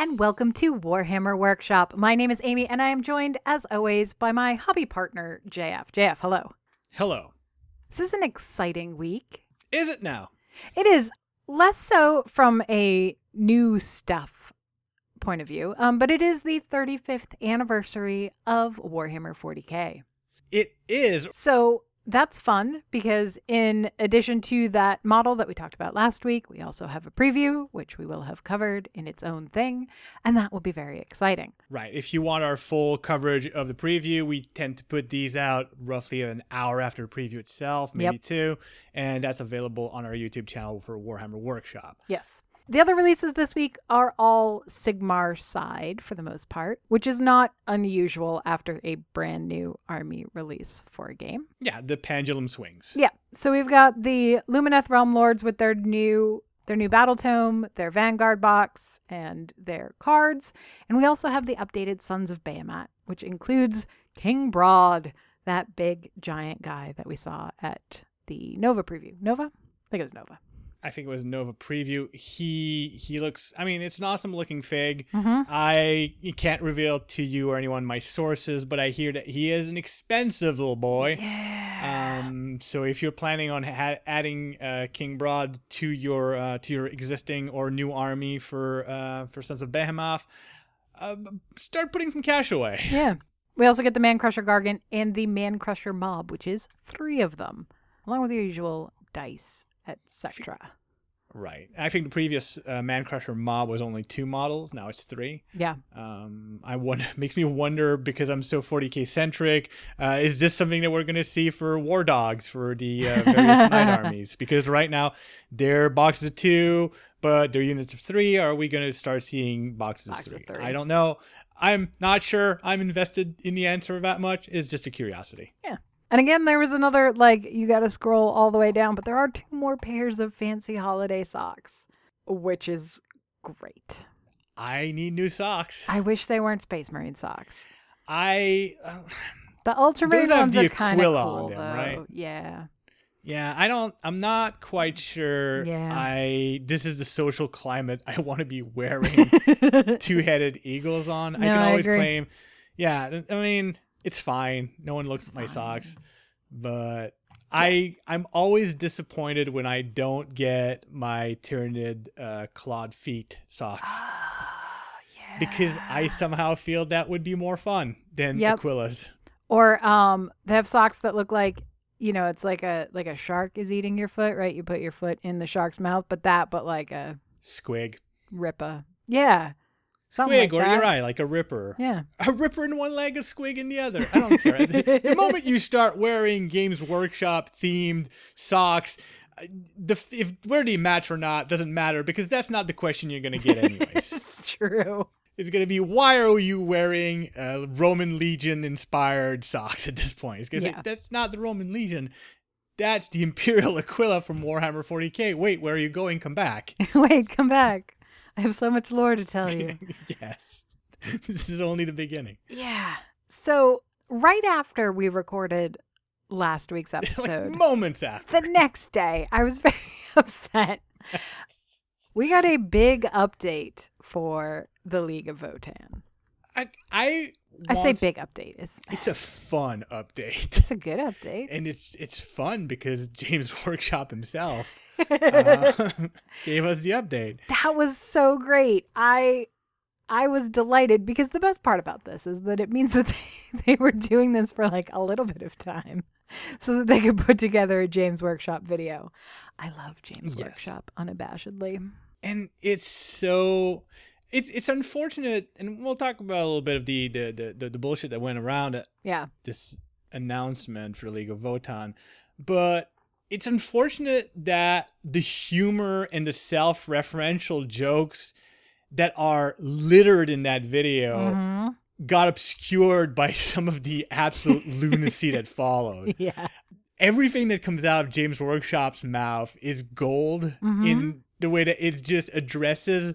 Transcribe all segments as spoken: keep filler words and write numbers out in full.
and welcome to Warhammer Workshop. My name is Amy, and I am joined, as always, by my hobby partner, J F. J F, hello. Hello. This is an exciting week. Is it now? It is. Less so from a new stuff point of view, um, but it is the thirty-fifth anniversary of Warhammer forty K. It is. So that's fun because in addition to that model that we talked about last week, we also have a preview, which we will have covered in its own thing, and that will be very exciting. Right. If you want our full coverage of the preview, we tend to put these out roughly an hour after the preview itself, maybe yep. two, and that's available on our YouTube channel for Warhammer Workshop. Yes. The other releases this week are all Sigmar side for the most part, which is not unusual after a brand new army release for a game. Yeah, the pendulum swings. Yeah. So we've got the Lumineth Realm Lords with their new their new battle tome, their Vanguard box, and their cards. And we also have the updated Sons of Behemat, which includes King Brodd, that big giant guy that we saw at the Nova Preview. Nova? I think it was Nova. I think it was Nova Preview. He he looks, I mean, it's an awesome looking fig. Mm-hmm. I can't reveal to you or anyone my sources, but I hear that he is an expensive little boy. Yeah. Um, so if you're planning on ha- adding uh, King Brodd to your uh, to your existing or new army for uh, for Sons of Behemoth, uh, start putting some cash away. Yeah. We also get the Mancrusher Gargant and the Mancrusher Mob, which is three of them, along with your usual dice, et cetera. Right. I think the previous uh, Mancrusher Mob was only two models. Now it's three. Yeah. Um. I wonder. Makes me wonder because I'm so forty K centric. Uh, is this something that we're going to see for War Dogs for the uh, various night armies? Because right now they're boxes of two, but they're units of three. Are we going to start seeing boxes Box of, three? of three? I don't know. I'm not sure. I'm invested in the answer that much. It's just a curiosity. Yeah. And again, there was another, like, you got to scroll all the way down, but there are two more pairs of fancy holiday socks, which is great. I need new socks. I wish they weren't Space Marine socks. I... Uh, the Ultramarine ones the are kind of cool, on them, right? Yeah. Yeah, I don't... I'm not quite sure yeah. I... This is the social climate I want to be wearing two-headed eagles on. No, I can always I claim... Yeah, I mean... It's fine. No one looks at my socks, but I I'm always disappointed when I don't get my Tyranid uh, clawed feet socks oh, yeah. because I somehow feel that would be more fun than yep. Aquila's. Or um, they have socks that look like, you know, it's like a like a shark is eating your foot, right? You put your foot in the shark's mouth, but that, but like a squig, ripper, yeah. Something squig like or that. Your eye, like a ripper. Yeah. A ripper in one leg, a squig in the other. I don't care. The, the moment you start wearing Games Workshop themed socks, the if whether you match or not doesn't matter because that's not the question you're going to get anyways. It's true. It's going to be, why are you wearing uh, Roman Legion inspired socks at this point? It's because yeah. that's not the Roman Legion. That's the Imperial Aquila from Warhammer forty K. Wait, where are you going? Come back. Wait, come back. I have so much lore to tell you. Yes. This is only the beginning. Yeah. So right after we recorded last week's episode. Like moments after. The next day, I was very upset. We got a big update for the League of Votann. I I, want, I say big update. It's, it's a fun update. It's a good update. And it's it's fun because James Workshop himself uh, gave us the update. That was so great. I I was delighted because the best part about this is that it means that they, they were doing this for like a little bit of time so that they could put together a James Workshop video. I love James yes. Workshop unabashedly. And it's so... It's it's unfortunate, and we'll talk about a little bit of the the, the, the bullshit that went around yeah. this announcement for League of Votann, but it's unfortunate that the humor and the self-referential jokes that are littered in that video mm-hmm. got obscured by some of the absolute lunacy that followed. Yeah. Everything that comes out of James Workshop's mouth is gold mm-hmm. in the way that it just addresses...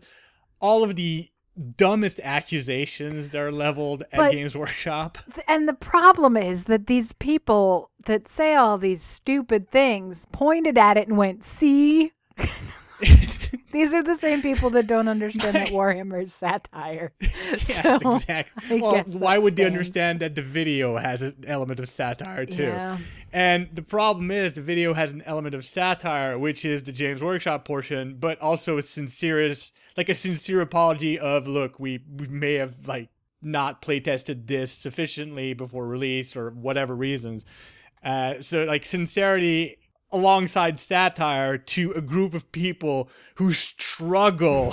all of the dumbest accusations that are leveled at but, Games Workshop. Th- and the problem is that these people that say all these stupid things pointed at it and went, see? These are the same people that don't understand that Warhammer is satire. Yes, so, exactly. I well, why would stands. They understand that the video has an element of satire too? Yeah. And the problem is the video has an element of satire, which is the James Workshop portion, but also a sincere, like a sincere apology of, look, we, we may have like not playtested this sufficiently before release or whatever reasons. Uh, so like sincerity alongside satire to a group of people who struggle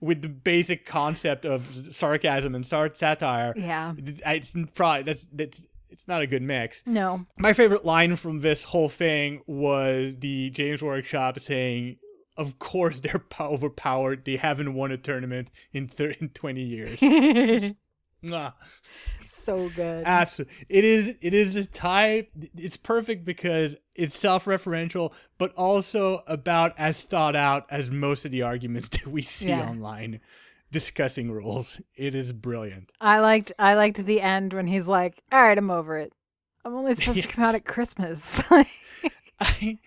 with the basic concept of sarcasm and sar- satire. Yeah. It's probably, that's, that's, it's not a good mix. No. My favorite line from this whole thing was the James Workshop saying, of course they're overpowered. They haven't won a tournament in, thir- in twenty years. Nah. So good. Absolutely. It is it is the type, it's perfect because it's self-referential, but also about as thought out as most of the arguments that we see yeah. online discussing rules. It is brilliant. I liked I liked the end when he's like, all right, I'm over it. I'm only supposed yes. to come out at Christmas. I,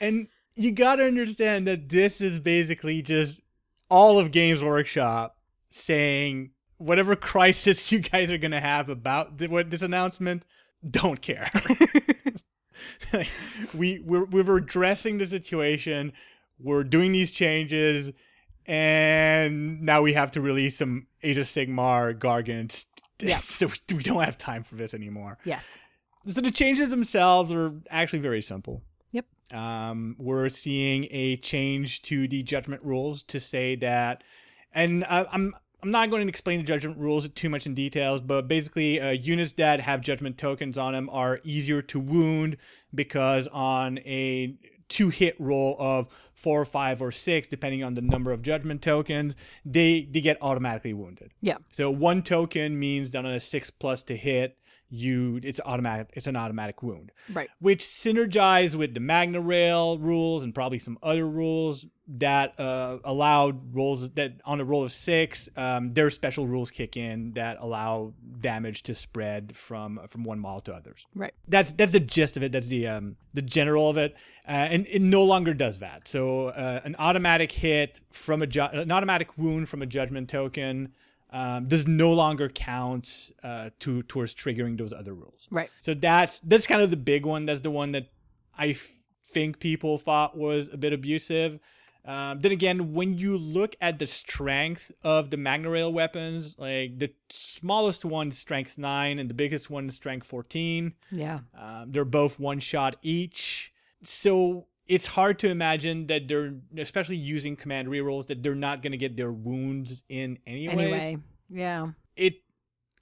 and you gotta understand that this is basically just all of Games Workshop saying, whatever crisis you guys are going to have about th- what this announcement, don't care. we, we're, we're addressing the situation. We're doing these changes. And now we have to release some Age of Sigmar Gargant. Yeah. So we don't have time for this anymore. Yes. So the changes themselves are actually very simple. Yep. Um, we're seeing a change to the judgment rules to say that, and I, I'm, I'm not going to explain the judgment rules too much in details, but basically uh, units that have judgment tokens on them are easier to wound because on a two-hit roll of four or five or six, depending on the number of judgment tokens, they, they get automatically wounded. Yeah. So one token means that on a six plus to hit, you it's automatic it's an automatic wound. Right. Which synergize with the Magna Rail rules and probably some other rules that uh, allowed rolls that on a roll of six, um, their special rules kick in that allow damage to spread from from one model to others. Right. That's that's the gist of it. That's the um, the general of it, uh, and it no longer does that. So uh, an automatic hit from a ju- an automatic wound from a judgment token. Um, does no longer count uh, to towards triggering those other rules. Right. So that's that's kind of the big one. That's the one that I f- think people thought was a bit abusive. Um, then again, when you look at the strength of the Magna Rail weapons, like the smallest one is strength nine and the biggest one is strength fourteen. Yeah. Um, they're both one shot each. So it's hard to imagine that they're, especially using command rerolls, that they're not going to get their wounds in anyways. Anyway, yeah. It.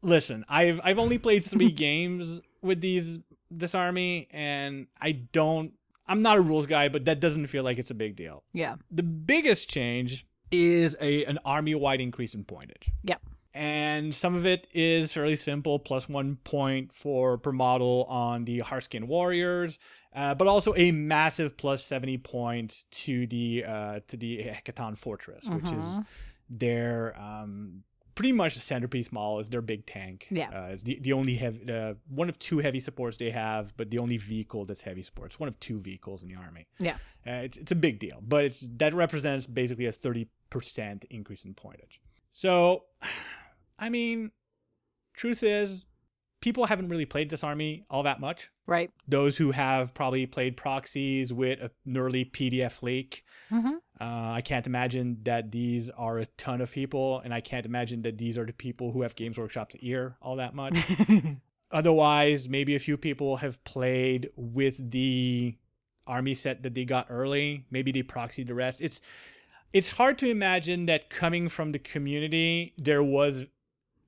Listen, I've I've only played three games with these this army, and I don't. I'm not a rules guy, but that doesn't feel like it's a big deal. Yeah. The biggest change is a an army wide increase in pointage. Yeah. And some of it is fairly simple, plus one point for per model on the Hearthkyn Warriors, uh, but also a massive plus seventy points to the uh, to the Hekaton Fortress, mm-hmm. which is their um, pretty much the centerpiece model. Is their big tank. Yeah, uh, it's the the only heavy, uh, one of two heavy supports they have, but the only vehicle that's heavy support. It's one of two vehicles in the army. Yeah, uh, it's it's a big deal, but it's that represents basically a thirty percent increase in pointage. So. I mean, truth is, people haven't really played this army all that much. Right. Those who have probably played proxies with a gnarly P D F leak. Mm-hmm. Uh, I can't imagine that these are a ton of people, and I can't imagine that these are the people who have Games Workshop's ear all that much. Otherwise, maybe a few people have played with the army set that they got early. Maybe they proxied the rest. It's, it's hard to imagine that coming from the community, there was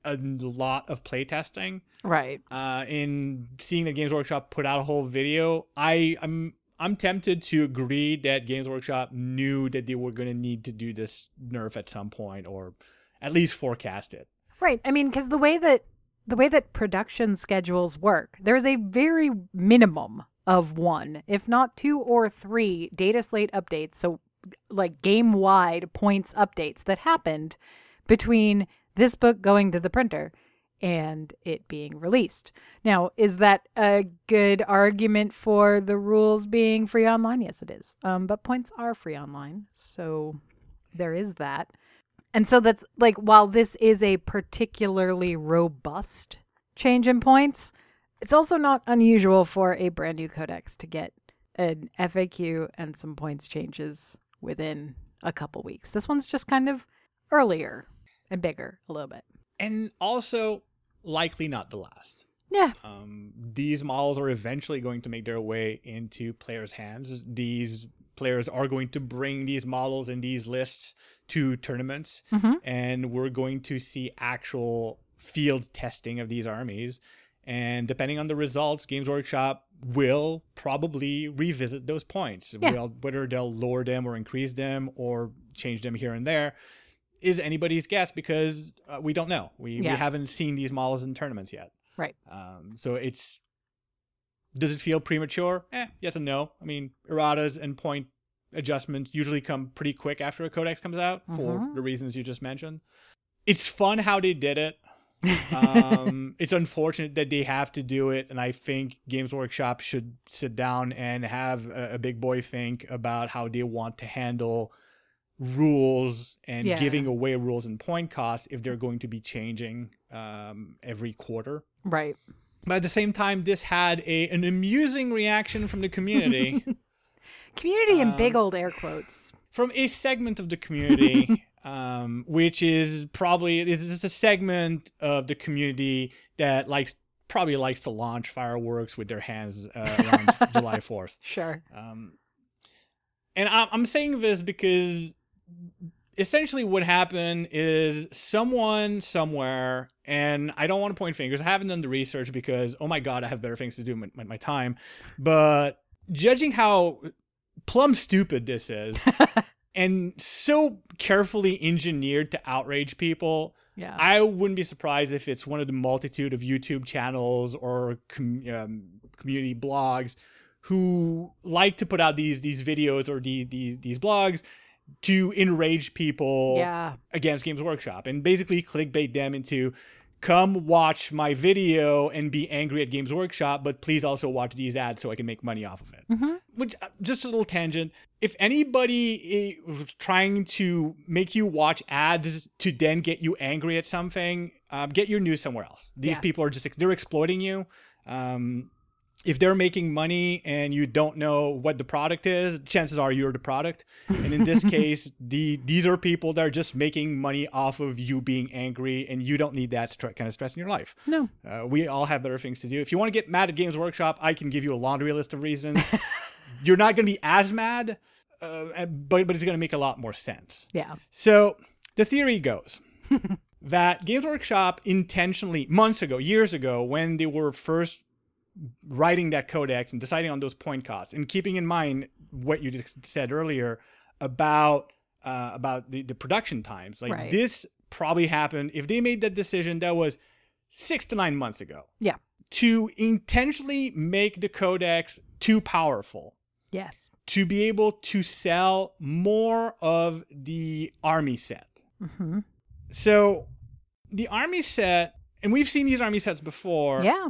a lot of playtesting. Right. Uh, in seeing that Games Workshop put out a whole video, I, I'm I'm tempted to agree that Games Workshop knew that they were going to need to do this nerf at some point, or at least forecast it. Right. I mean, because the way that the way that production schedules work, there is a very minimum of one, if not two or three, data slate updates. So, like game-wide points updates that happened between this book going to the printer and it being released. Now, is that a good argument for the rules being free online? Yes, it is. Um, but points are free online, so there is that. And so that's like, while this is a particularly robust change in points, it's also not unusual for a brand new codex to get an F A Q and some points changes within a couple weeks. This one's just kind of earlier and bigger a little bit. And also likely not the last. Yeah. Um, these models are eventually going to make their way into players' hands. These players are going to bring these models and these lists to tournaments, mm-hmm. and we're going to see actual field testing of these armies. And depending on the results, Games Workshop will probably revisit those points. Yeah. We'll, whether they'll lower them or increase them or change them here and there is anybody's guess, because uh, we don't know. We, yeah. we haven't seen these models in tournaments yet. Right. Um, so it's, does it feel premature? Eh, yes and no. I mean, erratas and point adjustments usually come pretty quick after a codex comes out, uh-huh. for the reasons you just mentioned. It's fun how they did it. um, it's unfortunate that they have to do it, and I think Games Workshop should sit down and have a, a big boy think about how they want to handle rules and yeah. giving away rules and point costs if they're going to be changing um, every quarter. Right. But at the same time, this had a an amusing reaction from the community. Community um, in big old air quotes. From a segment of the community. Um, which is probably, it's just a segment of the community that likes, probably likes to launch fireworks with their hands uh, around July fourth. Sure. Um, and I'm, I'm saying this because essentially what happened is someone somewhere, and I don't want to point fingers. I haven't done the research because, oh my God, I have better things to do with my, my time. But judging how plumb stupid this is, and so carefully engineered to outrage people. Yeah. I wouldn't be surprised if it's one of the multitude of YouTube channels or com- um, community blogs who like to put out these these videos or the, these these blogs to enrage people yeah. against Games Workshop and basically clickbait them into, come watch my video and be angry at Games Workshop, but please also watch these ads so I can make money off of it. Mm-hmm. Which, just a little tangent. If anybody is trying to make you watch ads to then get you angry at something, um, get your news somewhere else. These yeah. people are just, they're exploiting you. Um, if they're making money and you don't know what the product is, chances are you're the product. And in this case, the these are people that are just making money off of you being angry, and you don't need that st- kind of stress in your life. No. Uh, we all have better things to do. If you want to get mad at Games Workshop, I can give you a laundry list of reasons. You're not going to be as mad, uh, but but it's going to make a lot more sense. Yeah. So the theory goes that Games Workshop intentionally, months ago, years ago, when they were first writing that codex and deciding on those point costs, and keeping in mind what you just said earlier about uh, about the, the production times, like right. this probably happened, if they made that decision, that was six to nine months ago. Yeah. To intentionally make the codex too powerful. Yes. To be able to sell more of the army set. Mm-hmm. So the army set, and we've seen these army sets before. Yeah.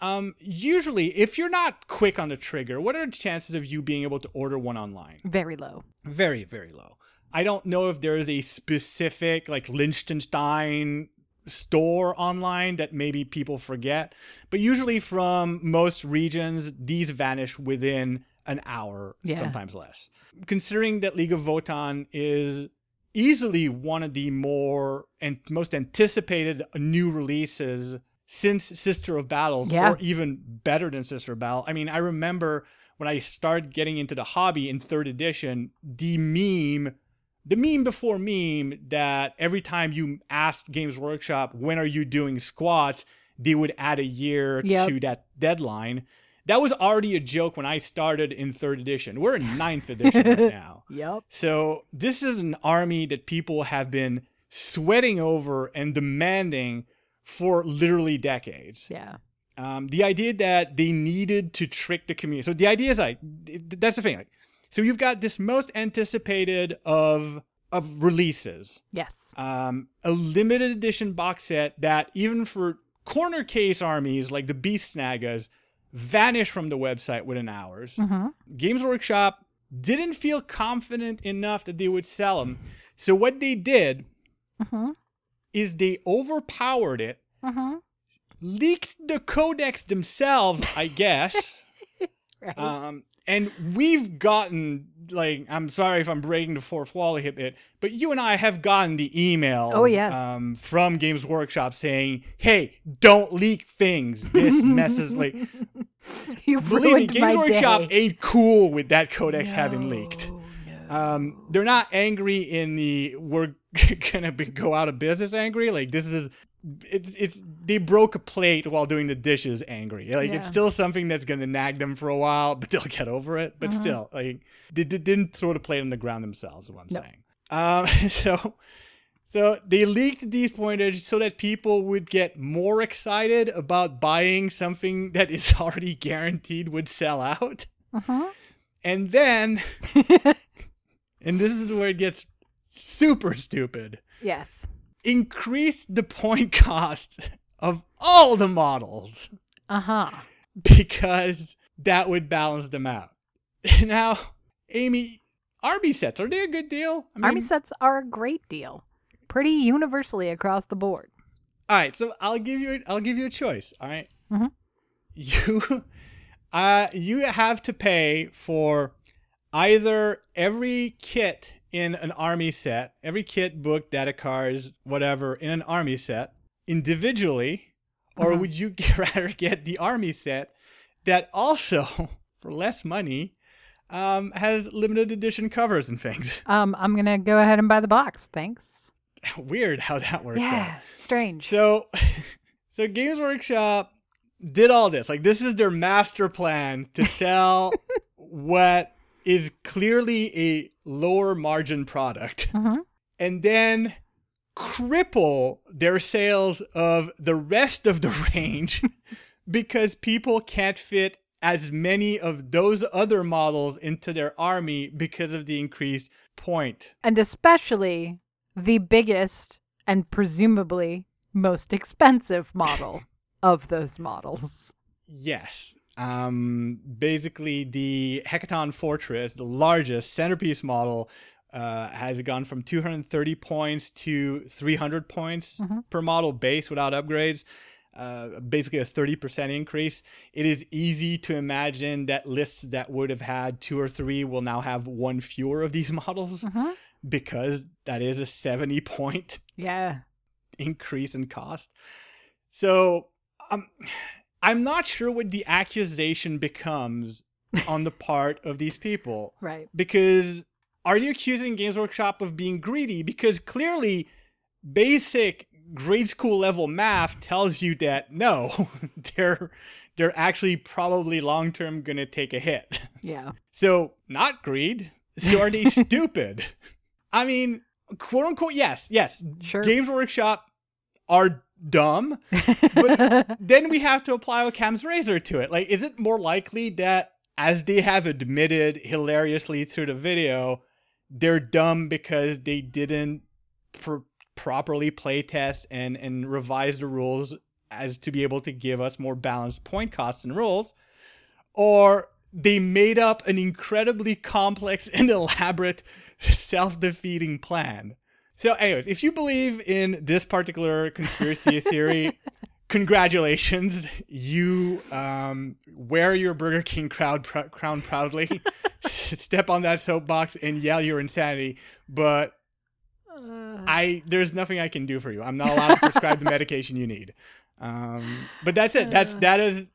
Um, usually, if you're not quick on the trigger, what are the chances of you being able to order one online? Very low. Very, very low. I don't know if there is a specific, like, Liechtenstein store online that maybe people forget, but usually from most regions, these vanish within an hour, yeah. sometimes less. Considering that League of Votann is easily one of the more and most anticipated new releases since Sister of Battles, yeah. or even better than Sister of Battle. I mean, I remember when I started getting into the hobby in third edition, the meme The meme before meme that every time you asked Games Workshop, when are you doing squats, they would add a year yep. to that deadline. That was already a joke when I started in third edition. We're in ninth edition right now. Yep. So this is an army that people have been sweating over and demanding for literally decades. Yeah. Um, the idea that they needed to trick the community. So the idea is like, that's the thing. Like, so you've got this most anticipated of of releases. Yes. Um, a limited edition box set that even for corner case armies like the Beast Snaggas vanish from the website within hours. Mm-hmm. Games Workshop didn't feel confident enough that they would sell them. So what they did mm-hmm. is they overpowered it, mm-hmm. leaked the codex themselves, I guess. Right. Um, and we've gotten, like, I'm sorry if I'm breaking the fourth wall a bit, but you and I have gotten the email oh, yes. um, from Games Workshop saying, hey, don't leak things. This messes, like... You've Believe ruined me, Games my Workshop day. Ain't cool with that codex no, having leaked. No. Um, they're not angry in the we're gonna be, go out of business angry. Like this is it's it's they broke a plate while doing the dishes angry. Like yeah. it's still something that's gonna nag them for a while, but they'll get over it. But uh-huh. still, like they, they didn't throw the plate on the ground themselves. Is what I'm no. saying. Um, so. So they leaked these pointers so that people would get more excited about buying something that is already guaranteed would sell out. Uh-huh. And then, and this is where it gets super stupid. Yes. Increase the point cost of all the models. Uh-huh. Because that would balance them out. Now, Amy, army sets, are they a good deal? I mean, army sets are a great deal. Pretty universally across the board. All right, so I'll give you I'll give you a choice. All right, mm-hmm. you, uh, you have to pay for either every kit in an army set, every kit, book, data cards, whatever in an army set individually, or mm-hmm. would you rather get the army set that also for less money? Um, has limited edition covers and things. Um, I'm gonna go ahead and buy the box. Thanks. Weird how that works yeah, out. Strange. So, so Games Workshop did all this. Like, this is their master plan to sell what is clearly a lower margin product, mm-hmm. and then cripple their sales of the rest of the range because people can't fit as many of those other models into their army because of the increased point. And especially the biggest and presumably most expensive model of those models. Yes. Um, basically, the Hekaton Fortress, the largest centerpiece model, uh, has gone from two hundred thirty points to three hundred points mm-hmm. per model base without upgrades. Uh, basically a thirty percent increase. It is easy to imagine that lists that would have had two or three will now have one fewer of these models mm-hmm. because that is a seventy point yeah. increase in cost. So um, I'm not sure what the accusation becomes on the part of these people. Right. Because are you accusing Games Workshop of being greedy? Because clearly basic grade school level math tells you that no, they're they're actually probably long term gonna take a hit. Yeah. So not greed. So are they stupid? I mean, quote unquote, yes, yes. Sure. Games Workshop are dumb, but then we have to apply Occam's razor to it. Like, is it more likely that, as they have admitted hilariously through the video, they're dumb because they didn't per- properly play test and and revise the rules as to be able to give us more balanced point costs and rules, or they made up an incredibly complex and elaborate self-defeating plan? So anyways, if you believe in this particular conspiracy theory, congratulations, you um wear your Burger King crown pr- crown proudly, step on that soapbox and yell your insanity, but I there's nothing I can do for you. I'm not allowed to prescribe the medication you need. Um, but that's it. That's that is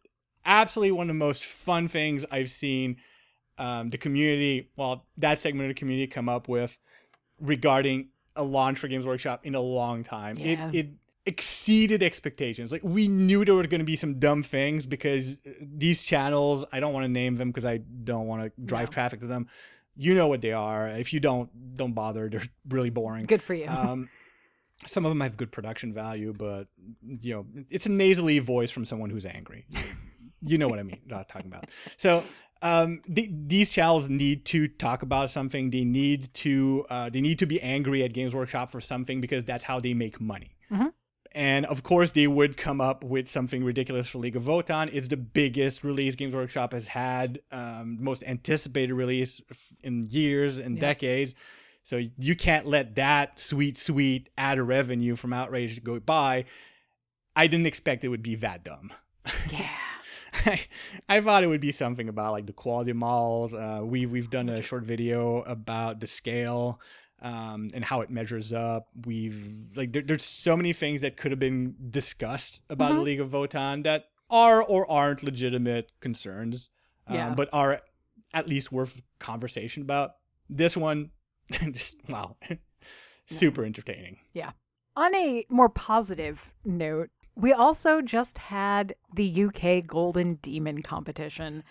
absolutely one of the most fun things I've seen um, the community, well, that segment of the community come up with regarding a launch for Games Workshop in a long time. Yeah. It it exceeded expectations. Like, we knew there were going to be some dumb things because these channels, I don't want to name them because I don't want to drive no. traffic to them. You know what they are. If you don't, don't bother. They're really boring. Good for you. Um, some of them have good production value, but, you know, it's a nasally voice from someone who's angry. You know what I mean. Not talking about. So Um, th- these channels need to talk about something. They need to uh, they need to be angry at Games Workshop for something, because that's how they make money. Mm-hmm. And of course, they would come up with something ridiculous for League of Votann. It's the biggest release Games Workshop has had, um, most anticipated release in years and yeah. decades. So you can't let that sweet, sweet ad revenue from Outrage go by. I didn't expect it would be that dumb. Yeah. I, I thought it would be something about like the quality of models. Uh, we, we've done a short video about the scale um, and how it measures up. We've like there, There's so many things that could have been discussed about mm-hmm. the League of Votann that are or aren't legitimate concerns, um, yeah. but are at least worth conversation about. This one, just wow, super entertaining. Yeah. On a more positive note, we also just had the U K Golden Demon competition,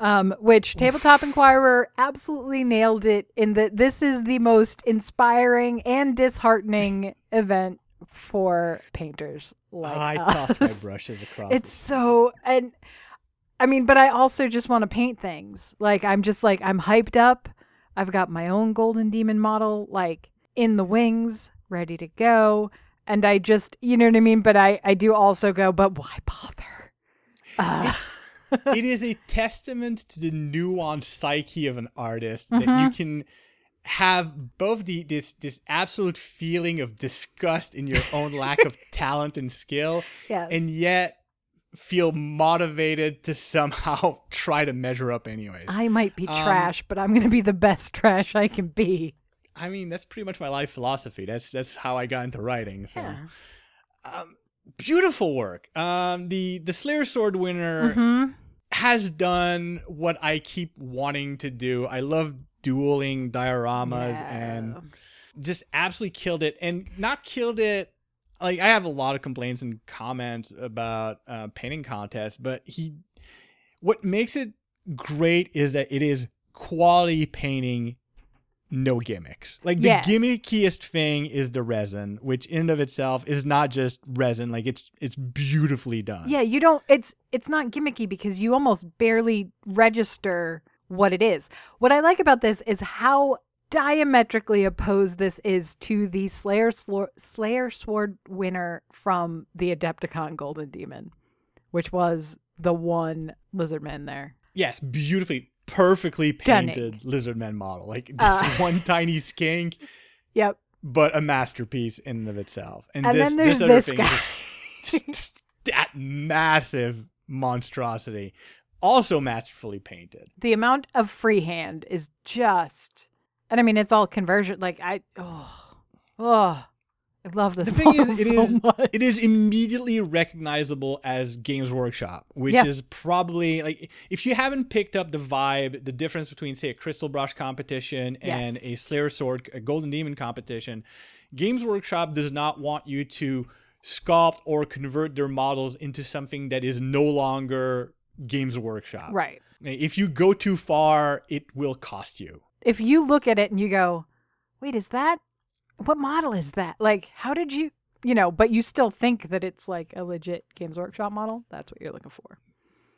um, which Tabletop Inquirer absolutely nailed it in that this is the most inspiring and disheartening event for painters like I us. I tossed my brushes across. It's so, and I mean, but I also just want to paint things. Like, I'm just like, I'm hyped up. I've got my own Golden Demon model, like, in the wings, ready to go. And I just, you know what I mean? But I, I do also go, but why bother? Uh. It is a testament to the nuanced psyche of an artist mm-hmm. that you can have both the this this absolute feeling of disgust in your own lack of talent and skill, yes. and yet feel motivated to somehow try to measure up anyways. I might be um, trash, but I'm going to be the best trash I can be. I mean, that's pretty much my life philosophy. That's that's how I got into writing. So, yeah. um, beautiful work. Um, the the Slayer Sword winner mm-hmm. has done what I keep wanting to do. I love dueling dioramas yeah. and just absolutely killed it. And not killed it. Like, I have a lot of complaints and comments about uh, painting contests, but he, what makes it great is that it is quality painting. No gimmicks. Like the yeah. gimmickiest thing is the resin, which in and of itself is not just resin. Like it's it's beautifully done. Yeah, you don't. It's it's not gimmicky because you almost barely register what it is. What I like about this is how diametrically opposed this is to the Slayer Slor- Slayer Sword winner from the Adepticon Golden Demon, which was the one Lizardman there. Yes, beautifully. Perfectly painted Lizardman model, like this uh, one tiny skink. Yep, but a masterpiece in and of itself. And, and this, then there's this, other this thing guy, is that massive monstrosity, also masterfully painted. The amount of freehand is just, and I mean, it's all conversion. Like I, oh, oh, I love this. The thing is, it so is much. It is immediately recognizable as Games Workshop, which yeah. is probably like if you haven't picked up the vibe, the difference between say a Crystal Brush competition and yes. a Slayer Sword, a Golden Demon competition. Games Workshop does not want you to sculpt or convert their models into something that is no longer Games Workshop. Right. If you go too far, it will cost you. If you look at it and you go, "Wait, is that?" What model is that? Like, how did you, you know, but you still think that it's like a legit Games Workshop model? That's what you're looking for.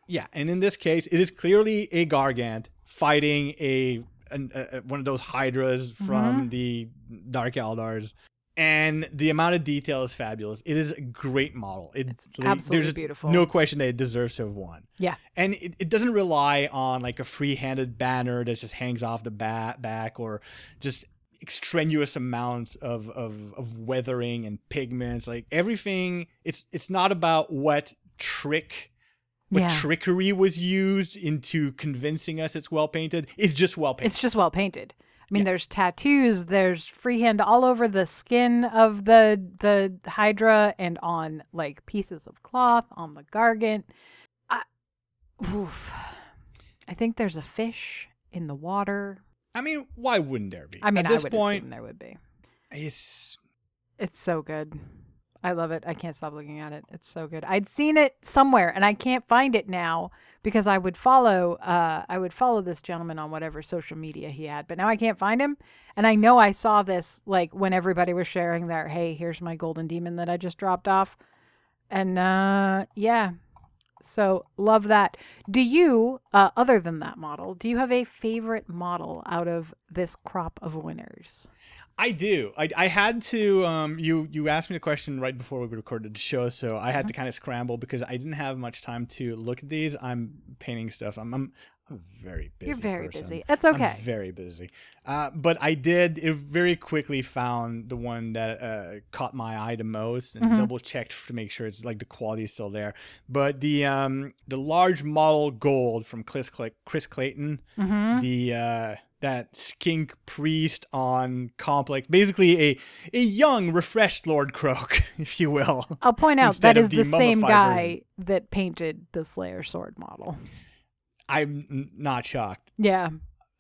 Yeah. And in this case, it is clearly a Gargant fighting a, a, a one of those Hydras from mm-hmm. the Dark Eldars. And the amount of detail is fabulous. It is a great model. It, it's like, absolutely beautiful. No question that it deserves to have won. Yeah. And it, it doesn't rely on like a free-handed banner that just hangs off the bat, back or just extraneous amounts of, of of weathering and pigments, like everything. It's it's not about what trick, what yeah. trickery was used into convincing us it's well painted. It's just well painted. It's just well painted. I mean, yeah. there's tattoos, there's freehand all over the skin of the the Hydra and on like pieces of cloth on the Gargant. I, oof, I think there's a fish in the water. I mean, why wouldn't there be? I mean, At this I would point, assume there would be. It's it's so good. I love it. I can't stop looking at it. It's so good. I'd seen it somewhere, and I can't find it now because I would follow uh, I would follow this gentleman on whatever social media he had, but now I can't find him. And I know I saw this like when everybody was sharing their, hey, here's my Golden Demon that I just dropped off. And uh, yeah, So love that. Do you, uh, other than that model, do you have a favorite model out of this crop of winners? I do. I, I had to, um, you, you asked me the question right before we recorded the show, so I had mm-hmm. to kind of scramble because I didn't have much time to look at these. I'm painting stuff. I'm, I'm, I'm a very busy You're very person. busy. That's okay. I'm very busy. Uh, but I did it very quickly found the one that uh, caught my eye the most and mm-hmm. double checked to make sure it's like the quality is still there. But the um, the large model gold from Chris, Chris Clayton, mm-hmm. the uh, that Skink Priest on complex, basically a a young, refreshed Lord Croak, if you will. I'll point out that is the, the same guy version. that painted the Slayer Sword model. I'm not shocked. Yeah.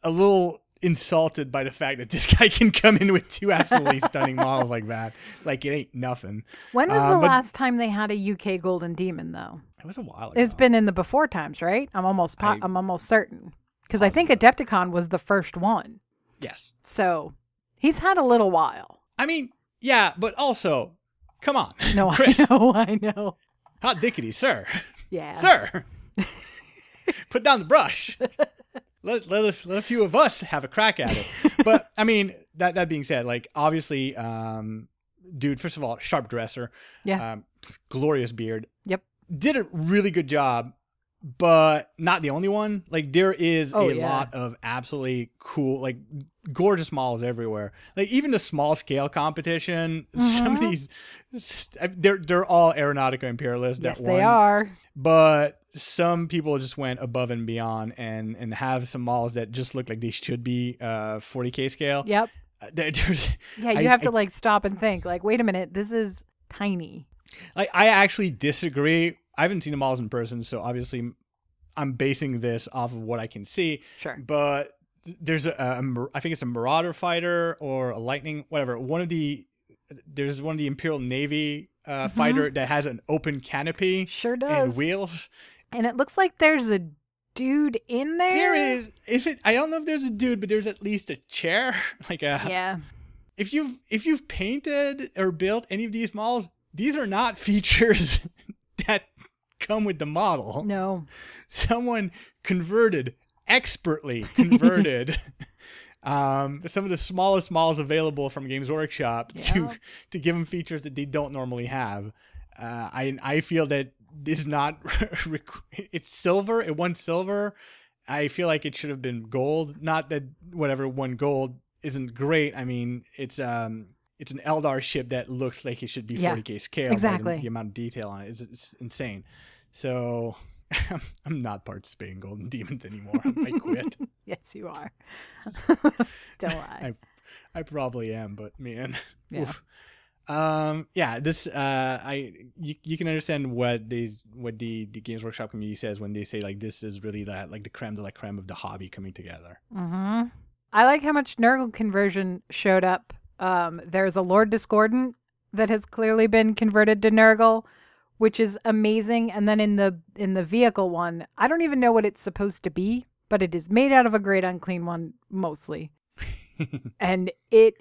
A little insulted by the fact that this guy can come in with two absolutely stunning models like that. Like, it ain't nothing. When was uh, the last time they had a U K Golden Demon, though? It was a while ago. It's been in the before times, right? I'm almost po- I, I'm almost certain. Because I think Adepticon was the first one. Yes. So he's had a little while. I mean, yeah, but also, come on. No, Chris. I know, I know. Hot dickety, sir. Yeah. Sir. Put down the brush. Let, let, a, let a few of us have a crack at it. But, I mean, that that being said, like, obviously, um, dude, first of all, sharp dresser. Yeah. Um, glorious beard. Yep. Did a really good job, but not the only one. Like, there is oh, a yeah. lot of absolutely cool, like, gorgeous models everywhere. Like, even the small-scale competition, mm-hmm. some of these, they're, they're all Aeronautica Imperialis. Yes, that they one. are. But some people just went above and beyond and, and have some models that just look like they should be uh, forty K scale. Yep. Uh, there, yeah, you I, have to I, like stop and think. Like, wait a minute, this is tiny. Like, I actually disagree. I haven't seen the models in person, so obviously I'm basing this off of what I can see. Sure. But there's a, a, a I think it's a Marauder fighter or a Lightning, whatever. One of the there's one of the Imperial Navy uh, mm-hmm. fighter that has an open canopy. Sure does. And wheels. And it looks like there's a dude in there. There is. If it, I don't know if there's a dude, but there's at least a chair, like a. Yeah. If you've if you've painted or built any of these models, these are not features that come with the model. No. Someone converted expertly converted. Um, some of the smallest models available from Games Workshop yeah. to to give them features that they don't normally have. Uh, I I feel that. Is not it's silver it won silver I feel like it should have been gold. Not that whatever won gold isn't great. I mean, it's um it's an Eldar ship that looks like it should be yeah, forty K scale. Exactly. The, the amount of detail on it is it's insane. So I'm not participating in Golden Demons anymore. I quit. Yes, you are. Don't lie. I, I probably am, but man, yeah. Oof. Um, yeah, this, uh, I, you, you can understand what these, what the, the Games Workshop community says when they say like, this is really that, like the creme de la creme of the hobby coming together. Mm-hmm. I like how much Nurgle conversion showed up. Um, there's a Lord Discordant that has clearly been converted to Nurgle, which is amazing. And then in the, in the vehicle one, I don't even know what it's supposed to be, but it is made out of a Great Unclean One mostly. And it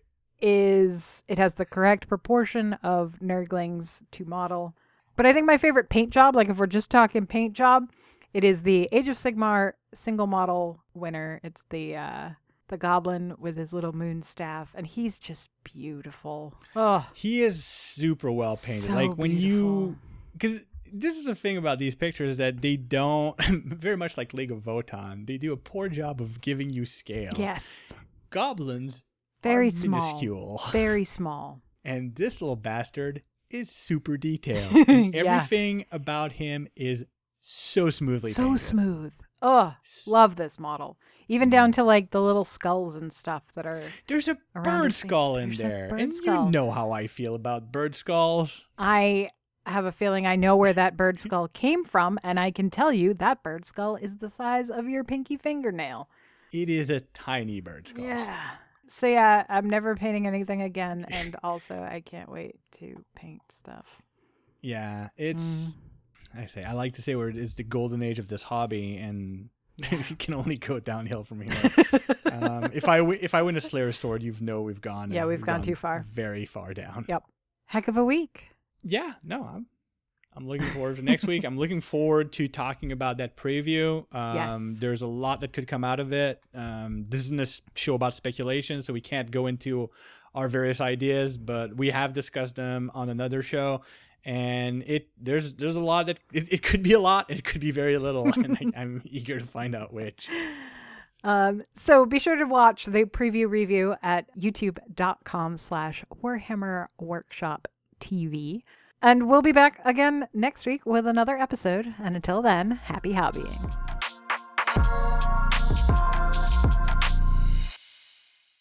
is it has the correct proportion of Nurglings to model. But I think my favorite paint job, like if we're just talking paint job, it is the Age of Sigmar single model winner. It's the uh, the goblin with his little moon staff, and he's just beautiful. Oh, he is super well painted. So like when beautiful. you, because this is the thing about these pictures that they don't very much like League of Votann. They do a poor job of giving you scale. Yes, goblins. Very small. Minuscule. Very small. And this little bastard is super detailed. And yeah. Everything about him is so smoothly So painted. smooth. Oh, love this model. Even down to like the little skulls and stuff that are. There's a bird skull in There's there. And skull. You know how I feel about bird skulls. I have a feeling I know where that bird skull came from. And I can tell you that bird skull is the size of your pinky fingernail. It is a tiny bird skull. Yeah. So yeah, I'm never painting anything again, and also I can't wait to paint stuff. Yeah, it's, mm. I say, I like to say where it is the golden age of this hobby, and it can only go downhill from here. um, if I w- if I win a Slayer Sword, you know we've gone. Yeah, we've, we've gone, gone too far. Very far down. Yep. Heck of a week. Yeah, no, I'm I'm looking forward to next week. I'm looking forward to talking about that preview. Um, yes. There's a lot that could come out of it. Um, this isn't a show about speculation, so we can't go into our various ideas, but we have discussed them on another show. And it there's there's a lot that it, it could be a lot. It could be very little. And I, I'm eager to find out which. Um, so be sure to watch the preview review at youtube.com slash Warhammer Workshop T V. And we'll be back again next week with another episode. And until then, happy hobbying.